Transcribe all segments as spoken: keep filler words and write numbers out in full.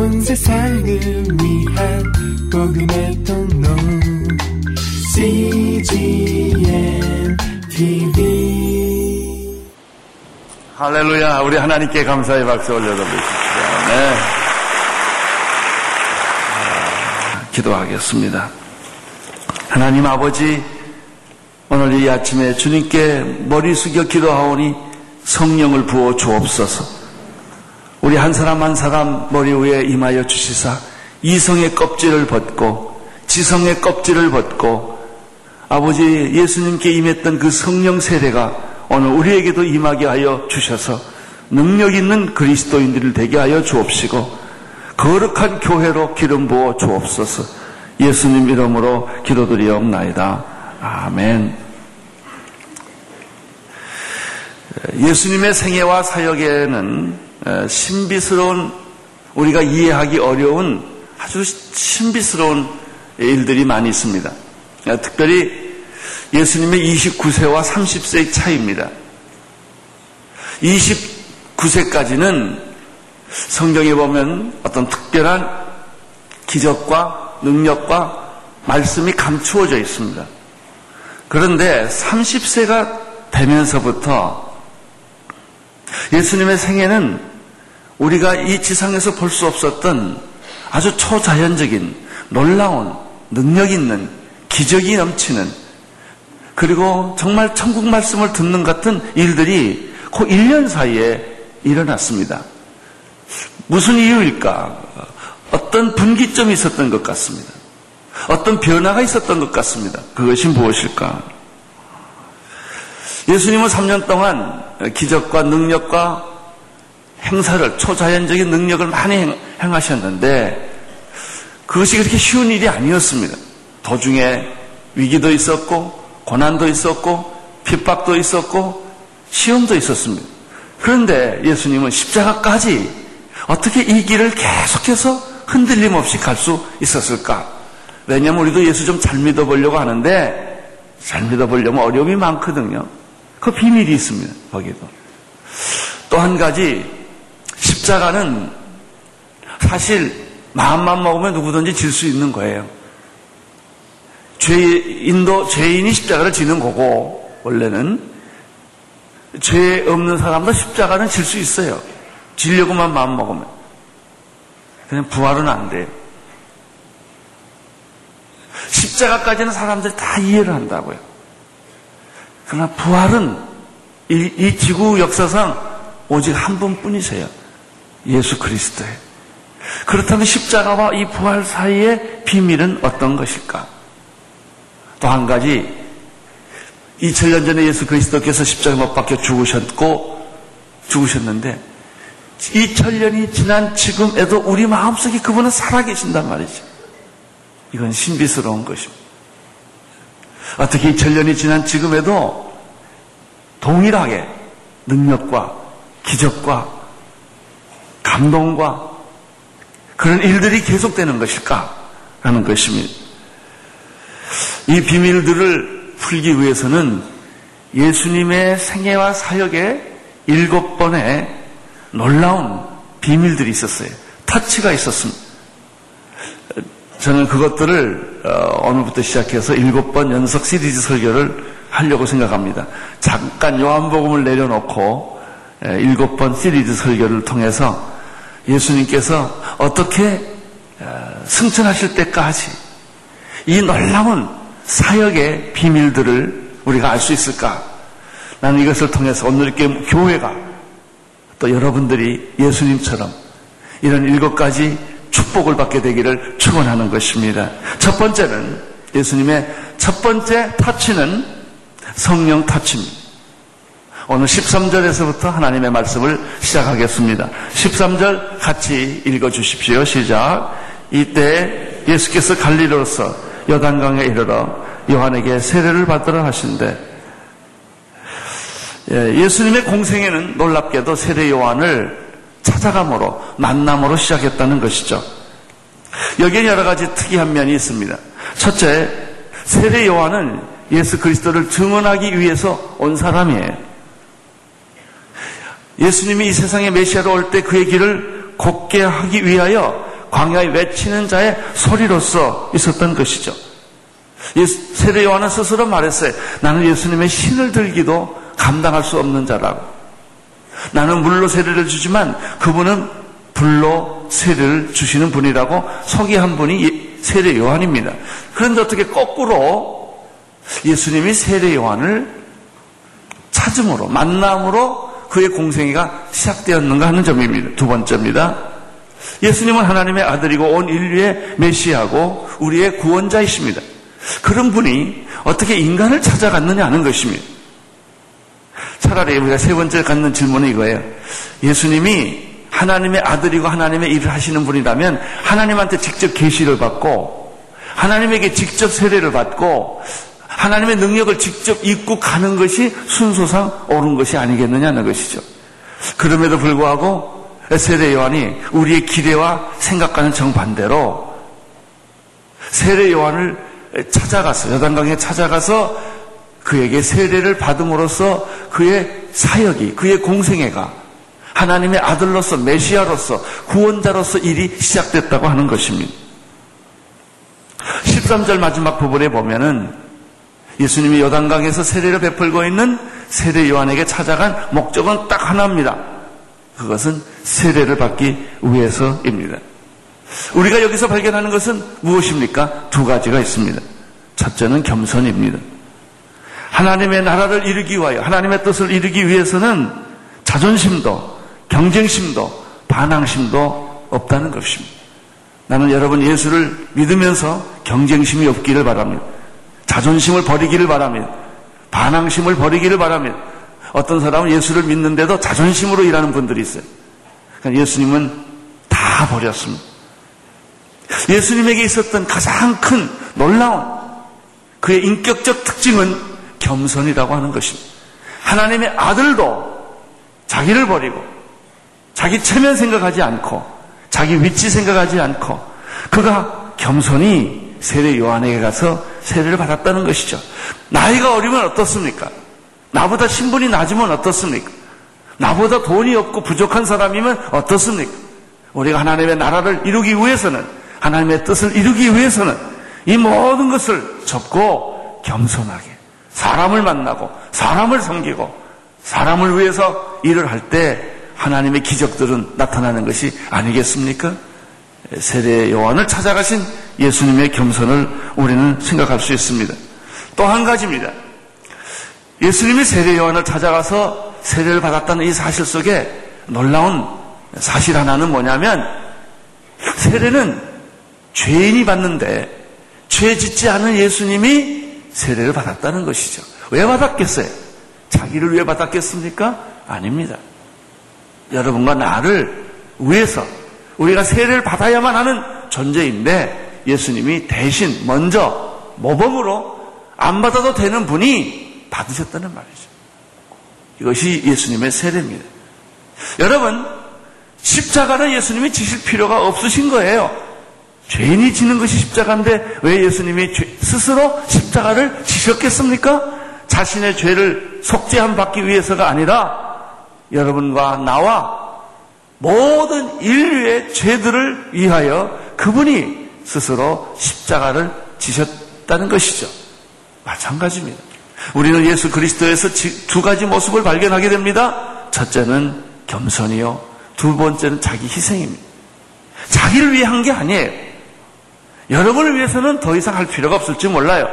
온 세상을 위한 복음의 통로 씨지엔 티비. 할렐루야. 우리 하나님께 감사의 박수 올려드리겠습니다. 네. 기도하겠습니다. 하나님 아버지, 오늘 이 아침에 주님께 머리 숙여 기도하오니 성령을 부어 주옵소서. 우리 한 사람 한 사람 머리 위에 임하여 주시사 이성의 껍질을 벗고 지성의 껍질을 벗고 아버지 예수님께 임했던 그 성령 세례가 오늘 우리에게도 임하게 하여 주셔서 능력 있는 그리스도인들을 되게 하여 주옵시고 거룩한 교회로 기름 부어 주옵소서. 예수님 이름으로 기도드리옵나이다. 아멘. 예수님의 생애와 사역에는 신비스러운, 우리가 이해하기 어려운 아주 신비스러운 일들이 많이 있습니다. 특별히 예수님의 이십구 세와 삼십 세의 차이입니다. 이십구 세까지는 성경에 보면 어떤 특별한 기적과 능력과 말씀이 감추어져 있습니다. 그런데 삼십 세가 되면서부터 예수님의 생애는 우리가 이 지상에서 볼 수 없었던 아주 초자연적인 놀라운 능력 있는 기적이 넘치는, 그리고 정말 천국 말씀을 듣는 같은 일들이 그 일 년 사이에 일어났습니다. 무슨 이유일까? 어떤 분기점이 있었던 것 같습니다. 어떤 변화가 있었던 것 같습니다. 그것이 무엇일까? 예수님은 삼 년 동안 기적과 능력과 행사를, 초자연적인 능력을 많이 행하셨는데 그것이 그렇게 쉬운 일이 아니었습니다. 도중에 위기도 있었고 고난도 있었고 핍박도 있었고 시험도 있었습니다. 그런데 예수님은 십자가까지 어떻게 이 길을 계속해서 흔들림 없이 갈 수 있었을까? 왜냐하면 우리도 예수 좀 잘 믿어보려고 하는데 잘 믿어보려면 어려움이 많거든요. 그 비밀이 있습니다. 거기도 또 한 가지, 십자가는 사실 마음만 먹으면 누구든지 질 수 있는 거예요. 죄인도, 죄인이 십자가를 지는 거고, 원래는 죄 없는 사람도 십자가는 질 수 있어요. 지려고만 마음 먹으면. 그냥 부활은 안 돼요. 십자가까지는 사람들이 다 이해를 한다고요. 그러나 부활은 이, 이 지구 역사상 오직 한 분뿐이세요. 예수 그리스도예요. 그렇다면 십자가와 이 부활 사이의 비밀은 어떤 것일까? 또 한 가지, 이천 년 전에 예수 그리스도께서 십자가에 못 박혀 죽으셨고 죽으셨는데 이천 년이 지난 지금에도 우리 마음속에 그분은 살아계신단 말이죠. 이건 신비스러운 것입니다. 어떻게 이천 년이 지난 지금에도 동일하게 능력과 기적과 감동과 그런 일들이 계속되는 것일까 하는 것입니다. 이 비밀들을 풀기 위해서는 예수님의 생애와 사역에 일곱 번의 놀라운 비밀들이 있었어요. 터치가 있었습니다. 저는 그것들을 오늘부터 시작해서 일곱 번 연속 시리즈 설교를 하려고 생각합니다. 잠깐 요한복음을 내려놓고 일곱 번 시리즈 설교를 통해서 예수님께서 어떻게 승천하실 때까지 이 놀라운 사역의 비밀들을 우리가 알 수 있을까? 나는 이것을 통해서 오늘 이렇게 교회가, 또 여러분들이 예수님처럼 이런 일곱 가지 축복을 받게 되기를 축원하는 것입니다. 첫 번째는, 예수님의 첫 번째 터치는 성령 터치입니다. 오늘 십삼 절에서부터 하나님의 말씀을 시작하겠습니다. 십삼 절 같이 읽어주십시오. 시작. 이때 예수께서 갈릴리로서 요단강에 이르러 요한에게 세례를 받으러 하신대. 예수님의 공생에는 놀랍게도 세례 요한을 찾아감으로, 만남으로 시작했다는 것이죠. 여기에 여러 가지 특이한 면이 있습니다. 첫째, 세례 요한은 예수 그리스도를 증언하기 위해서 온 사람이에요. 예수님이 이 세상에 메시아로 올 때 그의 길을 곱게 하기 위하여 광야에 외치는 자의 소리로서 있었던 것이죠. 세례 요한은 스스로 말했어요. 나는 예수님의 신을 들기도 감당할 수 없는 자라고. 나는 물로 세례를 주지만 그분은 불로 세례를 주시는 분이라고 소개한 분이 세례 요한입니다. 그런데 어떻게 거꾸로 예수님이 세례 요한을 찾음으로, 만남으로 그의 공생애가 시작되었는가 하는 점입니다. 두 번째입니다. 예수님은 하나님의 아들이고 온 인류의 메시아고 우리의 구원자이십니다. 그런 분이 어떻게 인간을 찾아갔느냐 하는 것입니다. 차라리 우리가 세 번째 갖는 질문은 이거예요. 예수님이 하나님의 아들이고 하나님의 일을 하시는 분이라면 하나님한테 직접 계시를 받고 하나님에게 직접 세례를 받고 하나님의 능력을 직접 입고 가는 것이 순서상 옳은 것이 아니겠느냐는 것이죠. 그럼에도 불구하고 세례 요한이 우리의 기대와 생각과는 정반대로 세례 요한을 찾아가서, 요단강에 찾아가서 그에게 세례를 받음으로써 그의 사역이, 그의 공생애가 하나님의 아들로서, 메시아로서, 구원자로서 일이 시작됐다고 하는 것입니다. 십삼 절 마지막 부분에 보면은 예수님이 요단강에서 세례를 베풀고 있는 세례 요한에게 찾아간 목적은 딱 하나입니다. 그것은 세례를 받기 위해서입니다. 우리가 여기서 발견하는 것은 무엇입니까? 두 가지가 있습니다. 첫째는 겸손입니다. 하나님의 나라를 이루기 위하여, 하나님의 뜻을 이루기 위해서는 자존심도, 경쟁심도, 반항심도 없다는 것입니다. 나는 여러분 예수를 믿으면서 경쟁심이 없기를 바랍니다. 자존심을 버리기를 바랍니다. 반항심을 버리기를 바랍니다. 어떤 사람은 예수를 믿는데도 자존심으로 일하는 분들이 있어요. 그러니까 예수님은 다 버렸습니다. 예수님에게 있었던 가장 큰 놀라운 그의 인격적 특징은 겸손이라고 하는 것입니다. 하나님의 아들도 자기를 버리고 자기 체면 생각하지 않고 자기 위치 생각하지 않고 그가 겸손히 세례 요한에게 가서 세례를 받았다는 것이죠. 나이가 어리면 어떻습니까? 나보다 신분이 낮으면 어떻습니까? 나보다 돈이 없고 부족한 사람이면 어떻습니까? 우리가 하나님의 나라를 이루기 위해서는, 하나님의 뜻을 이루기 위해서는 이 모든 것을 접고 겸손하게 사람을 만나고 사람을 섬기고 사람을 위해서 일을 할 때 하나님의 기적들은 나타나는 것이 아니겠습니까? 세례 요한을 찾아가신 예수님의 겸손을 우리는 생각할 수 있습니다. 또 한 가지입니다. 예수님이 세례 요한을 찾아가서 세례를 받았다는 이 사실 속에 놀라운 사실 하나는 뭐냐면, 세례는 죄인이 받는데 죄 짓지 않은 예수님이 세례를 받았다는 것이죠. 왜 받았겠어요? 자기를 위해 받았겠습니까? 아닙니다. 여러분과 나를 위해서 우리가 세례를 받아야만 하는 존재인데 예수님이 대신 먼저 모범으로 안 받아도 되는 분이 받으셨다는 말이죠. 이것이 예수님의 세례입니다. 여러분, 십자가는 예수님이 지실 필요가 없으신 거예요. 죄인이 지는 것이 십자가인데 왜 예수님이 스스로 십자가를 지셨겠습니까? 자신의 죄를 속죄함 받기 위해서가 아니라 여러분과 나와 모든 인류의 죄들을 위하여 그분이 스스로 십자가를 지셨다는 것이죠. 마찬가지입니다. 우리는 예수 그리스도에서 두 가지 모습을 발견하게 됩니다. 첫째는 겸손이요, 두 번째는 자기 희생입니다. 자기를 위해 한 게 아니에요. 여러분을 위해서는 더 이상 할 필요가 없을지 몰라요.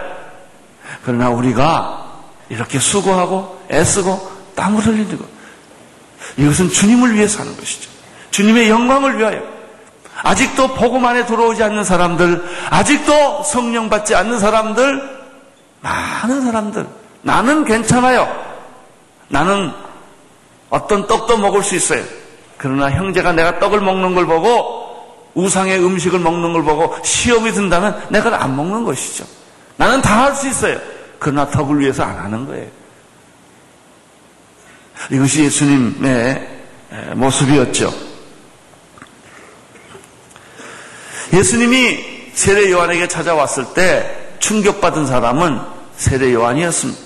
그러나 우리가 이렇게 수고하고 애쓰고 땀을 흘리는 것, 이것은 주님을 위해서 하는 것이죠. 주님의 영광을 위하여. 아직도 복음 안에 들어오지 않는 사람들, 아직도 성령 받지 않는 사람들, 많은 사람들, 나는 괜찮아요. 나는 어떤 떡도 먹을 수 있어요. 그러나 형제가 내가 떡을 먹는 걸 보고, 우상의 음식을 먹는 걸 보고 시험이 든다면 내가 안 먹는 것이죠. 나는 다 할 수 있어요. 그러나 덕을 위해서 안 하는 거예요. 이것이 예수님의 모습이었죠. 예수님이 세례 요한에게 찾아왔을 때 충격받은 사람은 세례 요한이었습니다.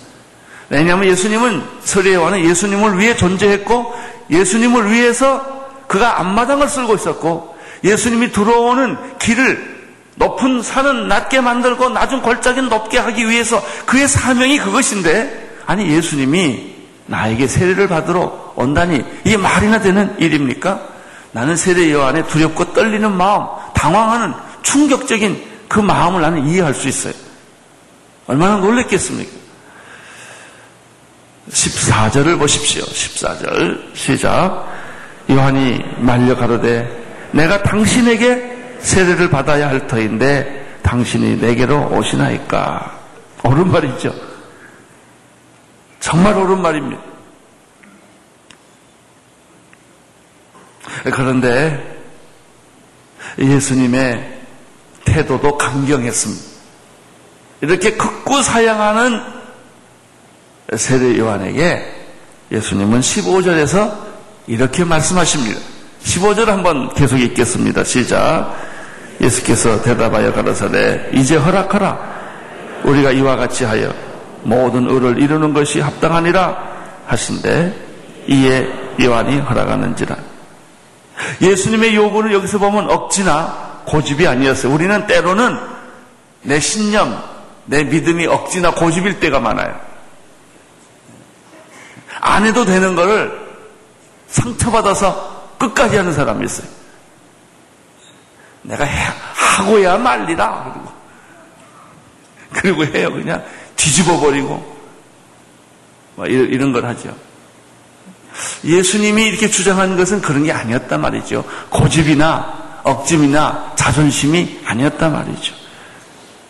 왜냐하면 예수님은, 세례 요한은 예수님을 위해 존재했고 예수님을 위해서 그가 앞마당을 쓸고 있었고 예수님이 들어오는 길을 높은 산은 낮게 만들고 낮은 골짜기는 높게 하기 위해서 그의 사명이 그것인데, 아니 예수님이 나에게 세례를 받으러 온다니 이게 말이나 되는 일입니까? 나는 세례 요한의 두렵고 떨리는 마음, 당황하는 충격적인 그 마음을 나는 이해할 수 있어요. 얼마나 놀랬겠습니까? 십사 절을 보십시오. 십사 절 시작. 요한이 말려 가로되 내가 당신에게 세례를 받아야 할 터인데 당신이 내게로 오시나이까. 옳은 말이죠. 정말 옳은 말입니다. 그런데 예수님의 태도도 강경했습니다. 이렇게 극구 사양하는 세례 요한에게 예수님은 십오 절에서 이렇게 말씀하십니다. 십오 절 한번 계속 읽겠습니다. 시작. 예수께서 대답하여 가라사대 이제 허락하라. 우리가 이와 같이 하여 모든 의를 이루는 것이 합당하니라 하신대 이에 요한이 허락하는지라. 예수님의 요구는 여기서 보면 억지나 고집이 아니었어요. 우리는 때로는 내 신념, 내 믿음이 억지나 고집일 때가 많아요. 안 해도 되는 거를 상처받아서 끝까지 하는 사람이 있어요. 내가 해, 하고야 말리라. 그리고, 그리고 해요. 그냥 뒤집어버리고 뭐 이런, 이런 걸 하죠. 예수님이 이렇게 주장한 것은 그런 게 아니었단 말이죠. 고집이나 억짐이나 자존심이 아니었단 말이죠.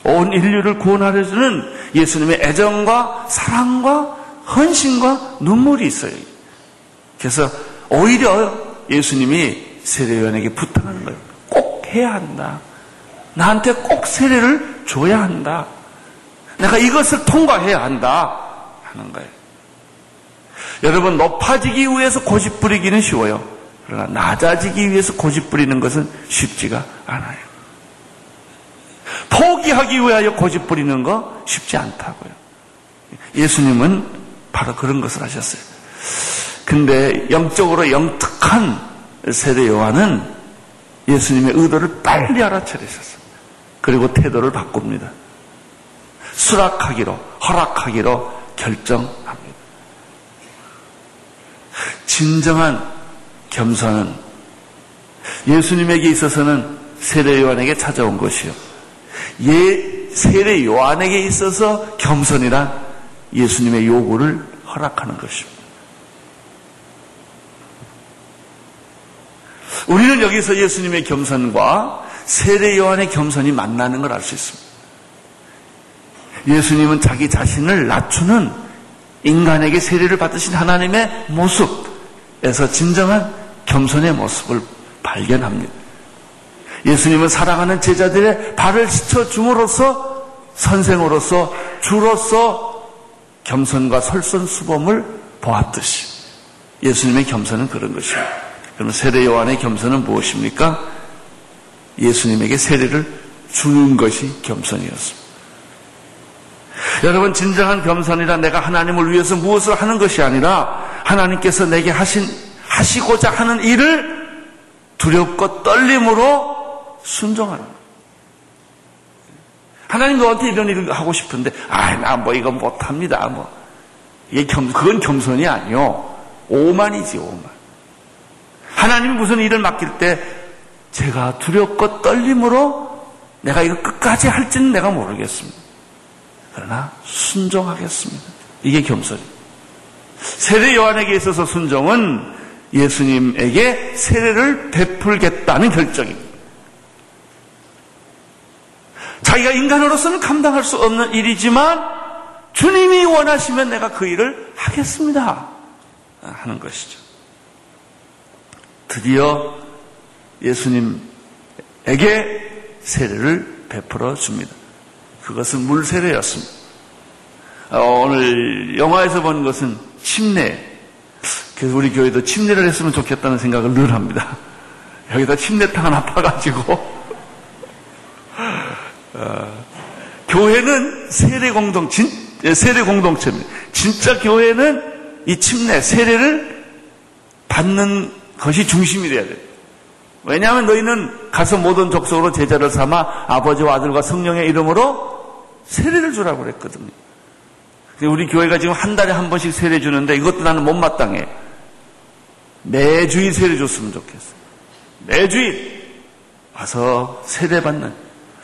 온 인류를 구원하려는 예수님의 애정과 사랑과 헌신과 눈물이 있어요. 그래서 오히려 예수님이 세례 요한에게 부탁하는 거예요. 꼭 해야 한다. 나한테 꼭 세례를 줘야 한다. 내가 이것을 통과해야 한다 하는 거예요. 여러분, 높아지기 위해서 고집 부리기는 쉬워요. 그러나 낮아지기 위해서 고집 부리는 것은 쉽지가 않아요. 포기하기 위하여 고집 부리는 거 쉽지 않다고요. 예수님은 바로 그런 것을 하셨어요. 근데 영적으로 영특한 세례 요한은 예수님의 의도를 빨리 알아차리셨습니다. 그리고 태도를 바꿉니다. 수락하기로, 허락하기로 결정합니다. 진정한 겸손은 예수님에게 있어서는 세례 요한에게 찾아온 것이요. 예, 세례 요한에게 있어서 겸손이란 예수님의 요구를 허락하는 것입니다. 우리는 여기서 예수님의 겸손과 세례 요한의 겸손이 만나는 걸 알 수 있습니다. 예수님은 자기 자신을 낮추는 인간에게 세례를 받으신 하나님의 모습에서 진정한 겸손의 모습을 발견합니다. 예수님은 사랑하는 제자들의 발을 씻어줌으로써 선생으로서 주로서 겸손과 설선수범을 보았듯이 예수님의 겸손은 그런 것입니다. 그럼 세례 요한의 겸손은 무엇입니까? 예수님에게 세례를 주는 것이 겸손이었습니다. 여러분, 진정한 겸손이란 내가 하나님을 위해서 무엇을 하는 것이 아니라 하나님께서 내게 하신, 하시고자 하는 일을 두렵고 떨림으로 순종하는 거예요. 하나님 너한테 이런 일을 하고 싶은데, 아, 나 뭐 이거 못합니다. 뭐. 이게 겸, 그건 겸손이 아니요. 오만이지, 오만. 하나님이 무슨 일을 맡길 때 제가 두렵고 떨림으로 내가 이거 끝까지 할지는 내가 모르겠습니다. 그러나 순종하겠습니다. 이게 겸손입니다. 세례 요한에게 있어서 순종은 예수님에게 세례를 베풀겠다는 결정입니다. 자기가 인간으로서는 감당할 수 없는 일이지만 주님이 원하시면 내가 그 일을 하겠습니다 하는 것이죠. 드디어 예수님에게 세례를 베풀어 줍니다. 그것은 물 세례였습니다. 오늘 영화에서 본 것은 침례. 그래서 우리 교회도 침례를 했으면 좋겠다는 생각을 늘 합니다. 여기다 침례탕 하나 파가지고 어, 교회는 세례 공동 진, 세례 공동체입니다. 진짜 교회는 이 침례 세례를 받는 것이 중심이 돼야 돼요. 왜냐하면 너희는 가서 모든 족속으로 제자를 삼아 아버지와 아들과 성령의 이름으로 세례를 주라고 그랬거든요. 우리 교회가 지금 한 달에 한 번씩 세례 주는데 이것도 나는 못마땅해. 매주일 세례 줬으면 좋겠어. 매주일 와서 세례받는,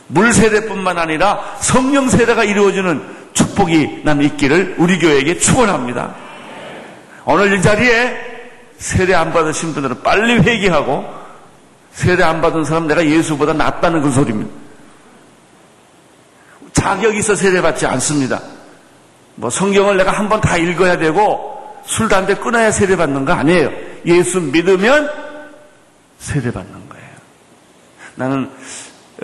물 세례뿐만 아니라 성령 세례가 이루어지는 축복이 난 있기를 우리 교회에게 축원합니다. 오늘 이 자리에 세례 안 받으신 분들은 빨리 회개하고, 세례 안 받은 사람 내가 예수보다 낫다는 그 소리입니다. 자격이 있어 세례 받지 않습니다. 뭐 성경을 내가 한 번 다 읽어야 되고 술 담배 끊어야 세례 받는 거 아니에요. 예수 믿으면 세례 받는 거예요. 나는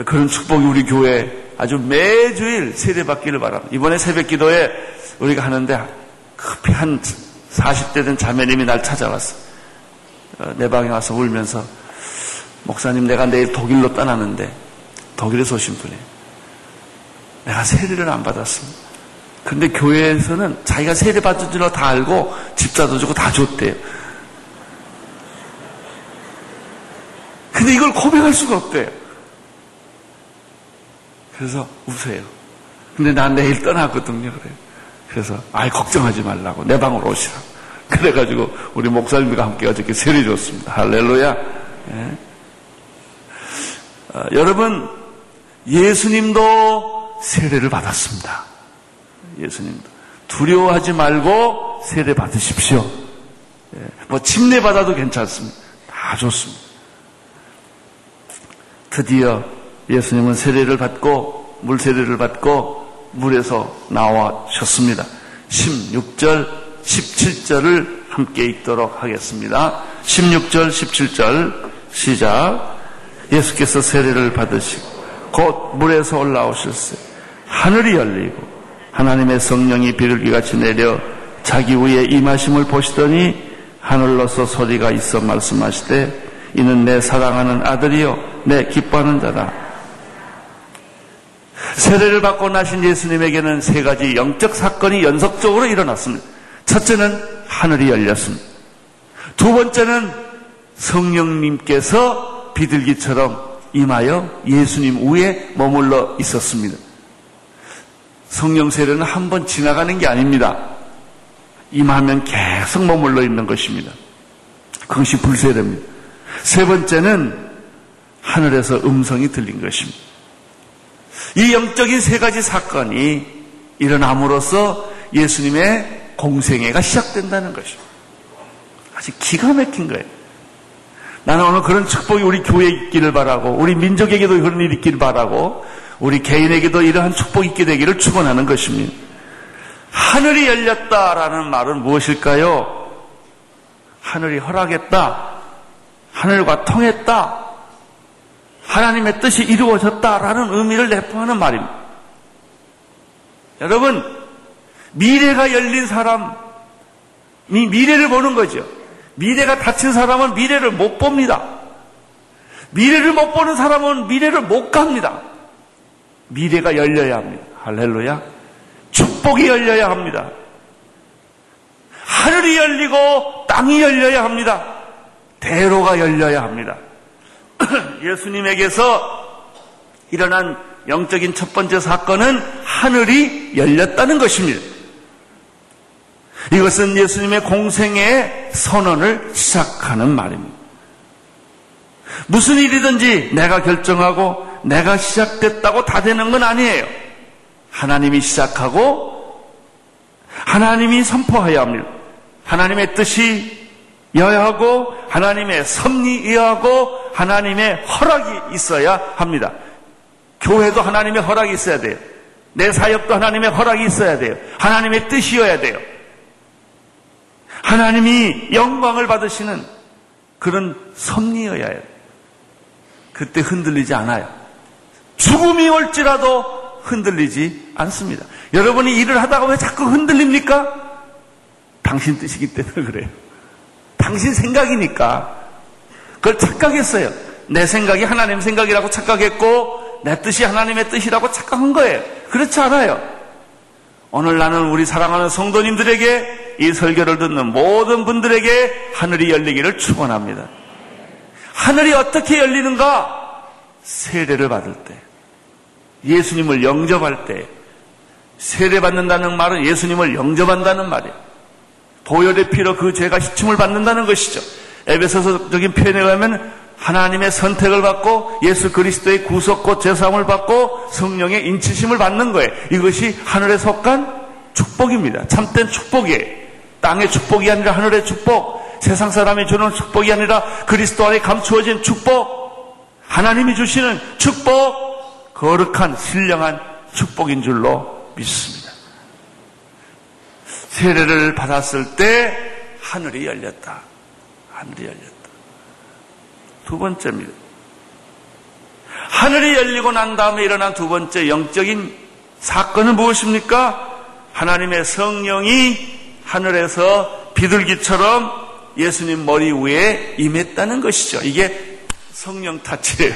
그런 축복이 우리 교회에 아주 매주일 세례받기를 바랍니다. 이번에 새벽기도에 우리가 하는데 급히 한 사십 대 된 자매님이 날 찾아왔어. 내 방에 와서 울면서, 목사님 내가 내일 독일로 떠나는데, 독일에서 오신 분이에요. 내가 세례를 안 받았습니다. 근데 교회에서는 자기가 세례받은 줄로 다 알고 집사도 주고 다 줬대요. 근데 이걸 고백할 수가 없대요. 그래서 우세요. 근데 난 내일 떠나거든요. 그래요. 그래서 아예 걱정하지 말라고 내 방으로 오시라고. 그래가지고 우리 목사님과 함께 어저께 세례 줬습니다. 할렐루야. 예. 어, 여러분, 예수님도 세례를 받았습니다. 예수님도 두려워하지 말고 세례 받으십시오. 예. 뭐 침례 받아도 괜찮습니다. 다 좋습니다. 드디어 예수님은 세례를 받고 물 세례를 받고 물에서 나오셨습니다. 십육 절, 십칠 절을 함께 읽도록 하겠습니다. 십육 절, 십칠 절 시작. 예수께서 세례를 받으시고 곧 물에서 올라오실세 하늘이 열리고 하나님의 성령이 비둘기같이 내려 자기 위에 임하심을 보시더니 하늘로서 소리가 있어 말씀하시되 이는 내 사랑하는 아들이요 내 기뻐하는 자라. 세례를 받고 나신 예수님에게는 세 가지 영적 사건이 연속적으로 일어났습니다. 첫째는 하늘이 열렸습니다. 두 번째는 성령님께서 비둘기처럼 임하여 예수님 위에 머물러 있었습니다. 성령 세례는 한 번 지나가는 게 아닙니다. 임하면 계속 머물러 있는 것입니다. 그것이 불세례입니다. 세 번째는 하늘에서 음성이 들린 것입니다. 이 영적인 세 가지 사건이 일어남으로써 예수님의 공생애가 시작된다는 것입니다. 아주 기가 막힌 거예요. 나는 오늘 그런 축복이 우리 교회에 있기를 바라고, 우리 민족에게도 그런 일이 있기를 바라고, 우리 개인에게도 이러한 축복이 있게 되기를 축원하는 것입니다. 하늘이 열렸다라는 말은 무엇일까요? 하늘이 허락했다, 하늘과 통했다, 하나님의 뜻이 이루어졌다라는 의미를 내포하는 말입니다. 여러분, 미래가 열린 사람이 미래를 보는 거죠. 미래가 닫힌 사람은 미래를 못 봅니다. 미래를 못 보는 사람은 미래를 못 갑니다. 미래가 열려야 합니다. 할렐루야. 축복이 열려야 합니다. 하늘이 열리고 땅이 열려야 합니다. 대로가 열려야 합니다. 예수님에게서 일어난 영적인 첫 번째 사건은 하늘이 열렸다는 것입니다. 이것은 예수님의 공생애의 선언을 시작하는 말입니다. 무슨 일이든지 내가 결정하고 내가 시작됐다고 다 되는 건 아니에요. 하나님이 시작하고 하나님이 선포해야 합니다. 하나님의 뜻이 여야 하고, 하나님의 섭리여야 하고, 하나님의 허락이 있어야 합니다. 교회도 하나님의 허락이 있어야 돼요. 내 사역도 하나님의 허락이 있어야 돼요. 하나님의 뜻이어야 돼요. 하나님이 영광을 받으시는 그런 섭리여야 해요. 그때 흔들리지 않아요. 죽음이 올지라도 흔들리지 않습니다. 여러분이 일을 하다가 왜 자꾸 흔들립니까? 당신 뜻이기 때문에 그래요. 당신 생각이니까. 그걸 착각했어요. 내 생각이 하나님 생각이라고 착각했고 내 뜻이 하나님의 뜻이라고 착각한 거예요. 그렇지 않아요. 오늘 나는 우리 사랑하는 성도님들에게, 이 설교를 듣는 모든 분들에게 하늘이 열리기를 축원합니다. 하늘이 어떻게 열리는가? 세례를 받을 때, 예수님을 영접할 때. 세례받는다는 말은 예수님을 영접한다는 말이에요. 보혈의 피로 그 죄가 시침을 받는다는 것이죠. 에베소서적인 표현에 가면 하나님의 선택을 받고 예수 그리스도의 구속 곧 죄사함을 받고 성령의 인치심을 받는 거예요. 이것이 하늘에 속한 축복입니다. 참된 축복이에요. 땅의 축복이 아니라 하늘의 축복, 세상 사람이 주는 축복이 아니라 그리스도 안에 감추어진 축복, 하나님이 주시는 축복, 거룩한 신령한 축복인 줄로 믿습니다. 세례를 받았을 때 하늘이 열렸다. 하늘이 열렸다. 두 번째입니다. 하늘이 열리고 난 다음에 일어난 두 번째 영적인 사건은 무엇입니까? 하나님의 성령이 하늘에서 비둘기처럼 예수님 머리 위에 임했다는 것이죠. 이게 성령터치예요.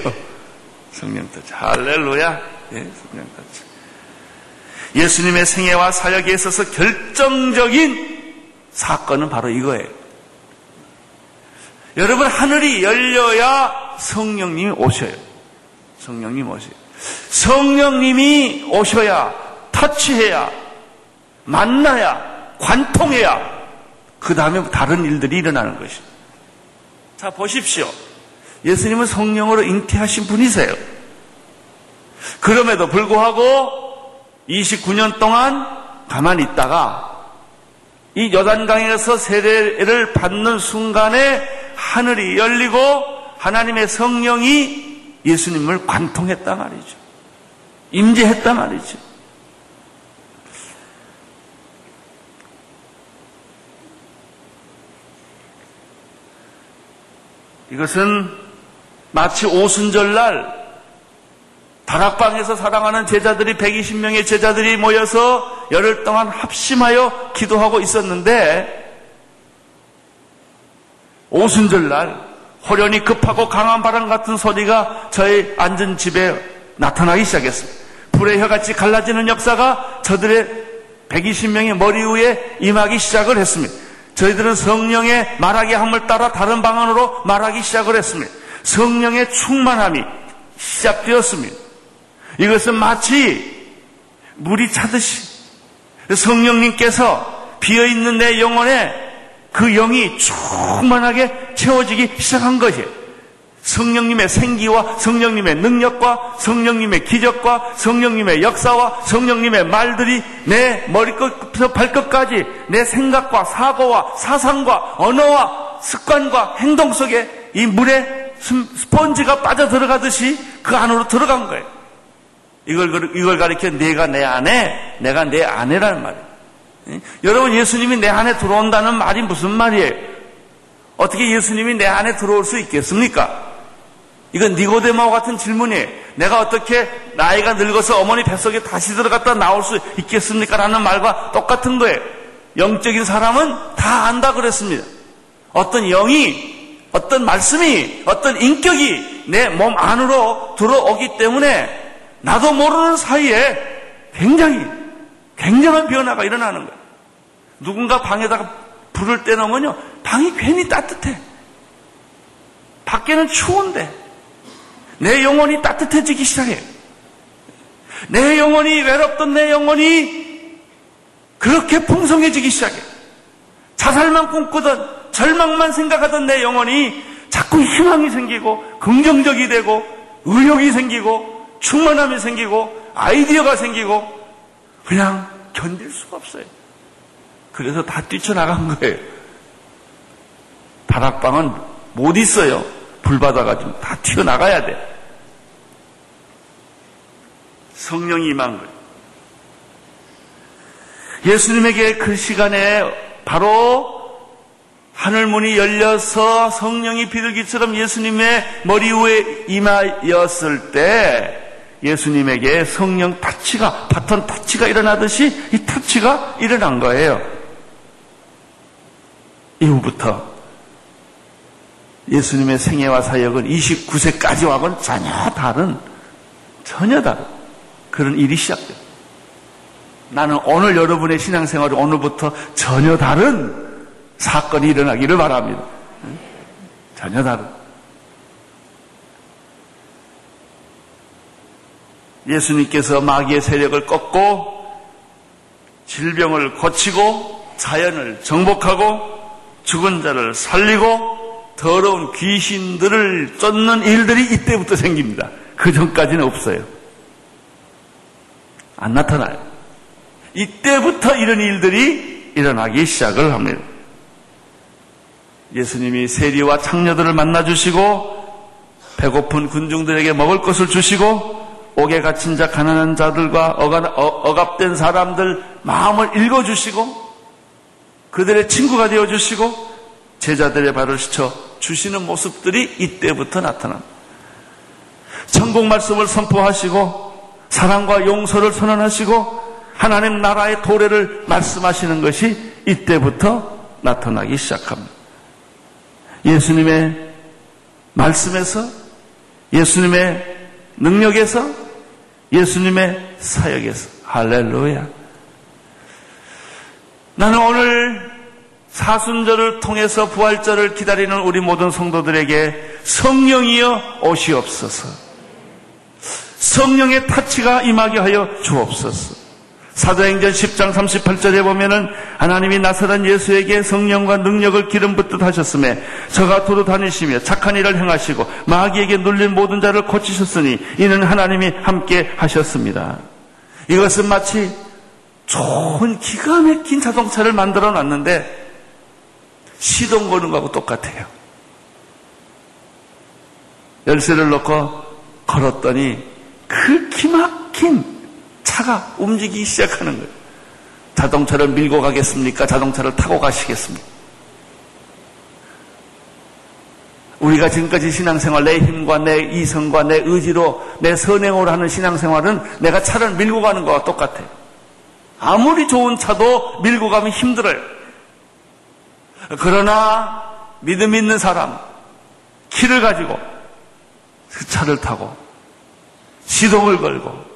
성령터치. 할렐루야. 예, 성령터치. 예수님의 생애와 사역에 있어서 결정적인 사건은 바로 이거예요. 여러분, 하늘이 열려야 성령님이 오셔요. 성령님 오셔요. 성령님이 오셔야, 터치해야, 만나야, 관통해야 그 다음에 다른 일들이 일어나는 것이죠. 자, 보십시오. 예수님은 성령으로 잉태하신 분이세요. 그럼에도 불구하고 이십구 년 동안 가만히 있다가 이 요단강에서 세례를 받는 순간에 하늘이 열리고 하나님의 성령이 예수님을 관통했단 말이죠. 임재했단 말이죠. 이것은 마치 오순절날 다락방에서 사랑하는 제자들이 백이십 명의 제자들이 모여서 열흘 동안 합심하여 기도하고 있었는데, 오순절날 호련히 급하고 강한 바람 같은 소리가 저희 앉은 집에 나타나기 시작했습니다. 불의 혀같이 갈라지는 역사가 저들의 백이십 명의 머리 위에 임하기 시작을 했습니다. 저희들은 성령의 말하기 함을 따라 다른 방언으로 말하기 시작을 했습니다. 성령의 충만함이 시작되었습니다. 이것은 마치 물이 차듯이 성령님께서 비어있는 내 영혼에 그 영이 충만하게 채워지기 시작한 것이에요. 성령님의 생기와 성령님의 능력과 성령님의 기적과 성령님의 역사와 성령님의 말들이 내 머리끝부터 발끝까지 내 생각과 사고와 사상과 언어와 습관과 행동 속에 이 물에 스펀지가 빠져들어가듯이 그 안으로 들어간 거예요. 이걸, 이걸 가리켜 내가 내 안에, 내가 내 안에라는 말이에요. 여러분, 예수님이 내 안에 들어온다는 말이 무슨 말이에요? 어떻게 예수님이 내 안에 들어올 수 있겠습니까? 이건 니고데모와 같은 질문이에요. 내가 어떻게 나이가 늙어서 어머니 뱃속에 다시 들어갔다 나올 수 있겠습니까? 라는 말과 똑같은 거예요. 영적인 사람은 다 안다 그랬습니다. 어떤 영이, 어떤 말씀이, 어떤 인격이 내 몸 안으로 들어오기 때문에 나도 모르는 사이에 굉장히 굉장한 변화가 일어나는 거예요. 누군가 방에다가 불을 떼놓으면요, 방이 괜히 따뜻해. 밖에는 추운데 내 영혼이 따뜻해지기 시작해요. 내 영혼이, 외롭던 내 영혼이 그렇게 풍성해지기 시작해요. 자살만 꿈꾸던, 절망만 생각하던 내 영혼이 자꾸 희망이 생기고 긍정적이 되고 의욕이 생기고 충만함이 생기고 아이디어가 생기고 그냥 견딜 수가 없어요. 그래서 다 뛰쳐나간 거예요. 다락방은 못 있어요. 불 받아가지고 다 튀어나가야 돼. 성령이 임한 거예요. 예수님에게 그 시간에 바로 하늘문이 열려서 성령이 비둘기처럼 예수님의 머리 위에 임하였을 때 예수님에게 성령 터치가, 바톤 터치가 일어나듯이 이 터치가 일어난 거예요. 이후부터 예수님의 생애와 사역은 이십구 세까지와는 전혀 다른, 전혀 다른 그런 일이 시작돼요. 나는 오늘 여러분의 신앙생활이 오늘부터 전혀 다른 사건이 일어나기를 바랍니다. 전혀 다른. 예수님께서 마귀의 세력을 꺾고 질병을 고치고 자연을 정복하고 죽은 자를 살리고 더러운 귀신들을 쫓는 일들이 이때부터 생깁니다. 그 전까지는 없어요. 안 나타나요. 이때부터 이런 일들이 일어나기 시작을 합니다. 예수님이 세리와 창녀들을 만나주시고 배고픈 군중들에게 먹을 것을 주시고 옥에 갇힌 자 가난한 자들과 억압된 사람들 마음을 읽어주시고 그들의 친구가 되어주시고 제자들의 발을 씻어 주시는 모습들이 이때부터 나타납니다. 천국 말씀을 선포하시고 사랑과 용서를 선언하시고 하나님 나라의 도래를 말씀하시는 것이 이때부터 나타나기 시작합니다. 예수님의 말씀에서, 예수님의 능력에서, 예수님의 사역에서. 할렐루야. 나는 오늘 사순절을 통해서 부활절을 기다리는 우리 모든 성도들에게 성령이여 오시옵소서. 성령의 타치가 임하게 하여 주옵소서. 사도행전 십 장 삼십팔 절에 보면은 하나님이 나사렛 예수에게 성령과 능력을 기름 붓듯 하셨음에 저가 도로 다니시며 착한 일을 행하시고 마귀에게 눌린 모든 자를 고치셨으니 이는 하나님이 함께 하셨습니다. 이것은 마치 좋은 기가 막힌 자동차를 만들어 놨는데 시동 거는 거하고 똑같아요. 열쇠를 놓고 걸었더니 그 기막힌 차가 움직이기 시작하는 거예요. 자동차를 밀고 가겠습니까? 자동차를 타고 가시겠습니까? 우리가 지금까지 신앙생활, 내 힘과 내 이성과 내 의지로 내 선행으로 하는 신앙생활은 내가 차를 밀고 가는 거와 똑같아요. 아무리 좋은 차도 밀고 가면 힘들어요. 그러나 믿음 있는 사람, 키를 가지고 그 차를 타고 시동을 걸고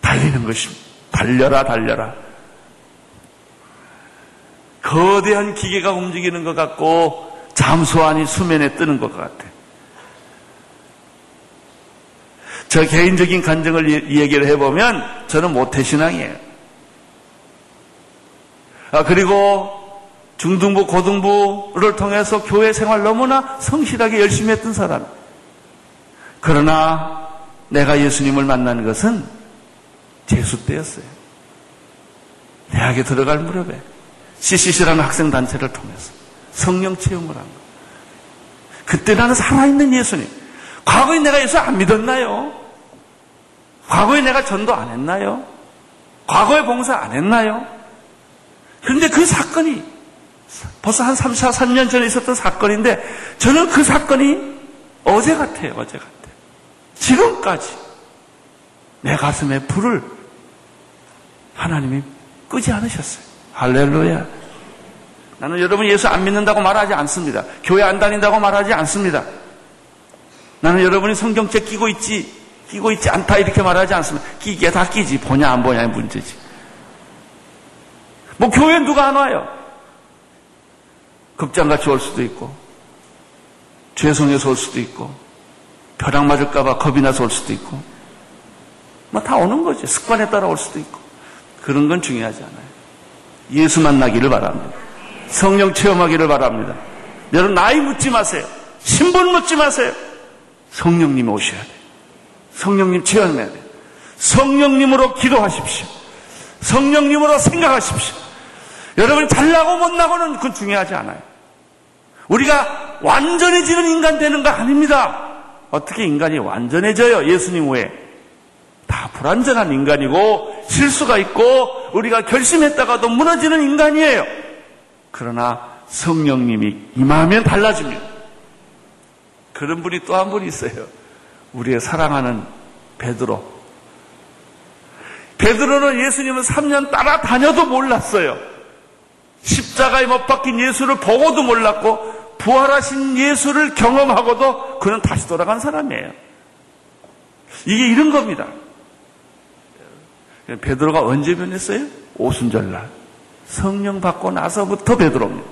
달리는 것입니다. 달려라 달려라. 거대한 기계가 움직이는 것 같고 잠수함이 수면에 뜨는 것 같아요. 저 개인적인 간증을 얘기를 해보면 저는 모태신앙이에요. 아, 그리고 중등부, 고등부를 통해서 교회 생활 너무나 성실하게 열심히 했던 사람. 그러나 내가 예수님을 만난 것은 재수 때였어요. 대학에 들어갈 무렵에 씨씨씨라는 학생단체를 통해서 성령 체험을 한 거예요. 그때 나는 살아있는 예수님. 과거에 내가 예수 안 믿었나요? 과거에 내가 전도 안 했나요? 과거에 봉사 안 했나요? 그런데 그 사건이 벌써 한 삼, 사, 삼 년 전에 있었던 사건인데 저는 그 사건이 어제 같아요. 어제 같아요. 지금까지 내 가슴에 불을 하나님이 끄지 않으셨어요. 할렐루야. 나는 여러분 예수 안 믿는다고 말하지 않습니다. 교회 안 다닌다고 말하지 않습니다. 나는 여러분이 성경책 끼고 있지 끼고 있지 않다 이렇게 말하지 않습니다. 끼게 다 끼지 보냐 안 보냐의 문제지. 뭐 교회는 누가 안 와요. 극장같이 올 수도 있고 죄송해서 올 수도 있고 벼락 맞을까봐 겁이 나서 올 수도 있고 뭐 다 오는 거지. 습관에 따라 올 수도 있고 그런 건 중요하지 않아요. 예수 만나기를 바랍니다. 성령 체험하기를 바랍니다. 여러분 나이 묻지 마세요. 신분 묻지 마세요. 성령님 오셔야 돼요. 성령님 체험해야 돼요. 성령님으로 기도하십시오. 성령님으로 생각하십시오. 여러분 잘나고 못나고는 그건 중요하지 않아요. 우리가 완전해지는 인간 되는 거 아닙니다. 어떻게 인간이 완전해져요? 예수님 외에 다 불완전한 인간이고 실수가 있고 우리가 결심했다가도 무너지는 인간이에요. 그러나 성령님이 임하면 달라집니다. 그런 분이 또 한 분 있어요. 우리의 사랑하는 베드로. 베드로는 예수님을 삼 년 따라다녀도 몰랐어요. 십자가에 못 박힌 예수를 보고도 몰랐고 부활하신 예수를 경험하고도 그는 다시 돌아간 사람이에요. 이게 이런 겁니다. 베드로가 언제 변했어요? 오순절날 성령 받고 나서부터 베드로입니다.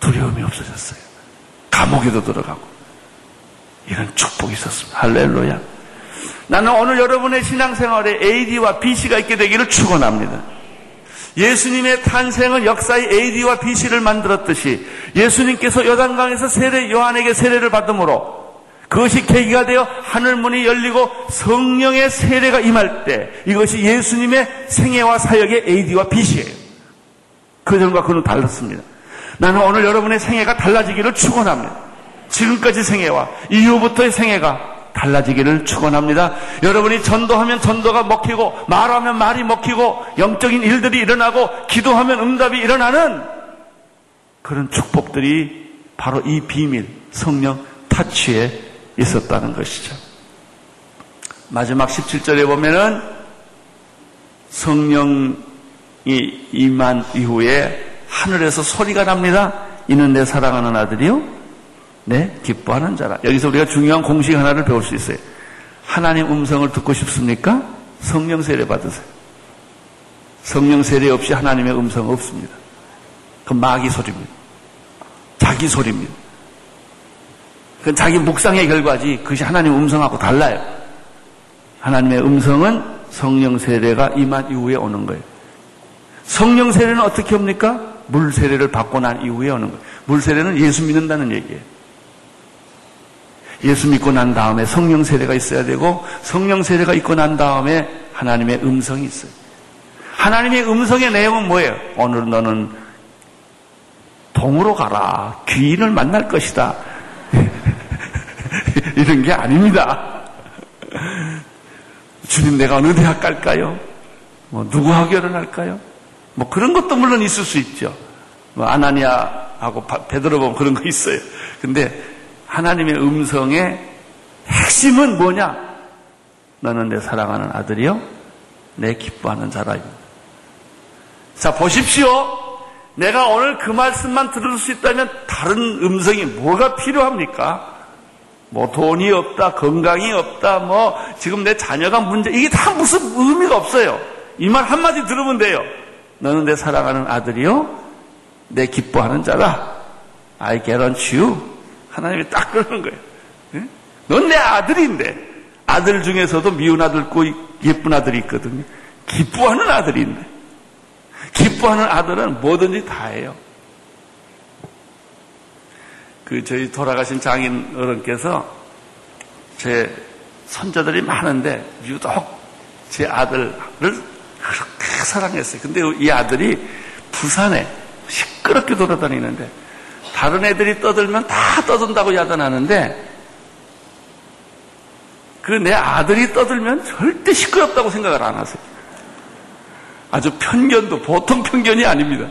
두려움이 없어졌어요. 감옥에도 들어가고 이런 축복이 있었습니다. 할렐루야. 나는 오늘 여러분의 신앙생활에 에이디와 비씨가 있게 되기를 축원합니다. 예수님의 탄생은 역사의 에이디와 비씨를 만들었듯이 예수님께서 요단강에서 세례 요한에게 세례를 받음으로 그것이 계기가 되어 하늘문이 열리고 성령의 세례가 임할 때 이것이 예수님의 생애와 사역의 에이디와 비씨예요. 그전과 그는 달랐습니다. 나는 오늘 여러분의 생애가 달라지기를 축원합니다. 지금까지 생애와 이후부터의 생애가 달라지기를 축원합니다. 여러분이 전도하면 전도가 먹히고 말하면 말이 먹히고 영적인 일들이 일어나고 기도하면 응답이 일어나는 그런 축복들이 바로 이 비밀 성령 터치에 있었다는 것이죠. 마지막 십칠 절에 보면은 성령이 임한 이후에 하늘에서 소리가 납니다. 이는 내 사랑하는 아들이요 네, 기뻐하는 자라. 여기서 우리가 중요한 공식 하나를 배울 수 있어요. 하나님 음성을 듣고 싶습니까? 성령 세례 받으세요. 성령 세례 없이 하나님의 음성 없습니다. 그건 마귀 소리입니다. 자기 소리입니다. 그건 자기 묵상의 결과지 그것이 하나님 음성하고 달라요. 하나님의 음성은 성령 세례가 임한 이후에 오는 거예요. 성령 세례는 어떻게 옵니까? 물 세례를 받고 난 이후에 오는 거예요. 물 세례는 예수 믿는다는 얘기예요. 예수 믿고 난 다음에 성령 세례가 있어야 되고 성령 세례가 있고 난 다음에 하나님의 음성이 있어요. 하나님의 음성의 내용은 뭐예요? 오늘 너는 동으로 가라. 귀인을 만날 것이다. 이런 게 아닙니다. 주님 내가 어느 대학 갈까요? 뭐 누구하고 결혼할까요? 뭐 그런 것도 물론 있을 수 있죠. 뭐 아나니아하고 베드로 보면 그런 거 있어요. 근데 하나님의 음성의 핵심은 뭐냐? 너는 내 사랑하는 아들이요? 내 기뻐하는 자라입니다. 자, 보십시오. 내가 오늘 그 말씀만 들을 수 있다면 다른 음성이 뭐가 필요합니까? 뭐 돈이 없다, 건강이 없다, 뭐 지금 내 자녀가 문제, 이게 다 무슨 의미가 없어요. 이 말 한마디 들으면 돼요. 너는 내 사랑하는 아들이요? 내 기뻐하는 자라. I guarantee you. 하나님이 딱 그러는 거예요. 넌 내 아들인데 아들 중에서도 미운 아들 있고 예쁜 아들이 있거든요. 기뻐하는 아들인데 기뻐하는 아들은 뭐든지 다 해요. 그 저희 돌아가신 장인 어른께서 제 손자들이 많은데 유독 제 아들을 그렇게 사랑했어요. 근데 이 아들이 부산에 시끄럽게 돌아다니는데 다른 애들이 떠들면 다 떠든다고 야단하는데 그 내 아들이 떠들면 절대 시끄럽다고 생각을 안 하세요. 아주 편견도 보통 편견이 아닙니다.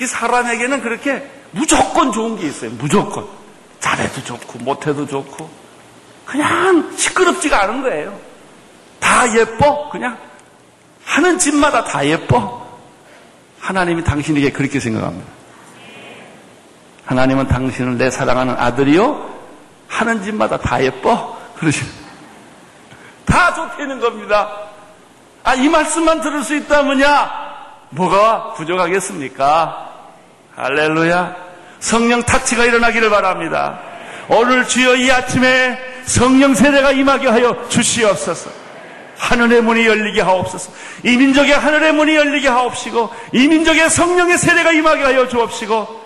이 사람에게는 그렇게 무조건 좋은 게 있어요. 무조건. 잘해도 좋고 못해도 좋고 그냥 시끄럽지가 않은 거예요. 다 예뻐. 그냥 하는 집마다 다 예뻐. 하나님이 당신에게 그렇게 생각합니다. 하나님은 당신을 내 사랑하는 아들이요? 하는 집마다 다 예뻐? 그러시는 다 좋다는 겁니다. 아, 이 말씀만 들을 수 있다면야 뭐가 부족하겠습니까? 할렐루야. 성령 터치가 일어나기를 바랍니다. 오늘 주여 이 아침에 성령 세례가 임하게 하여 주시옵소서. 하늘의 문이 열리게 하옵소서. 이 민족의 하늘의 문이 열리게 하옵시고 이 민족의 성령의 세례가 임하게 하여 주옵시고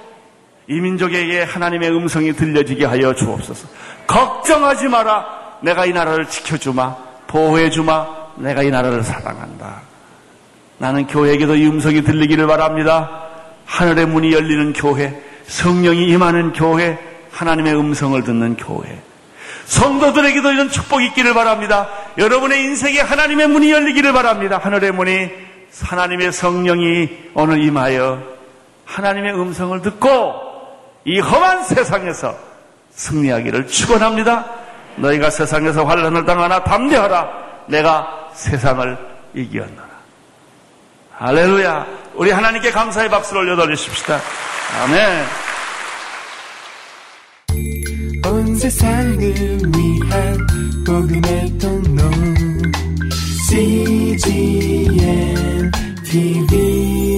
이 민족에게 하나님의 음성이 들려지게 하여 주옵소서. 걱정하지 마라. 내가 이 나라를 지켜주마. 보호해주마. 내가 이 나라를 사랑한다. 나는 교회에게도 이 음성이 들리기를 바랍니다. 하늘의 문이 열리는 교회, 성령이 임하는 교회, 하나님의 음성을 듣는 교회. 성도들에게도 이런 축복이 있기를 바랍니다. 여러분의 인생에 하나님의 문이 열리기를 바랍니다. 하늘의 문이, 하나님의 성령이 오늘 임하여 하나님의 음성을 듣고 이 험한 세상에서 승리하기를 축원합니다. 너희가 세상에서 환난을 당하나 담대하라. 내가 세상을 이기었노라. 할렐루야. 우리 하나님께 감사의 박수를 올려드리십시다. 아멘. 온 세상을 위한 복음의 통로 씨지엔 티비